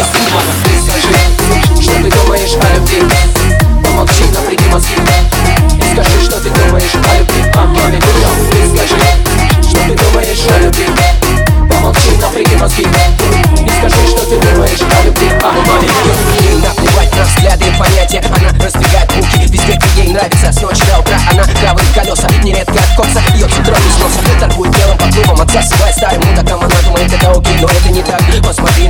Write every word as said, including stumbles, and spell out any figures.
Скажи, что ты думаешь о любви? Помолчи, напряги мозги. И скажи, что ты думаешь о любви, о маме. Скажи, что ты думаешь о любви? Помолчи, напряги мозги. И скажи, что ты думаешь о любви, о маме. Наплевать на взгляды, понятия. Она раздвигает руки, везде, где ей нравится. С ночи до утра она гравит колеса, нередко от кокса, бьет с утра без носа. Торгует делом под клубом отца, сывая старым мудаком. Она думает, это окей, но это не так. Посмотри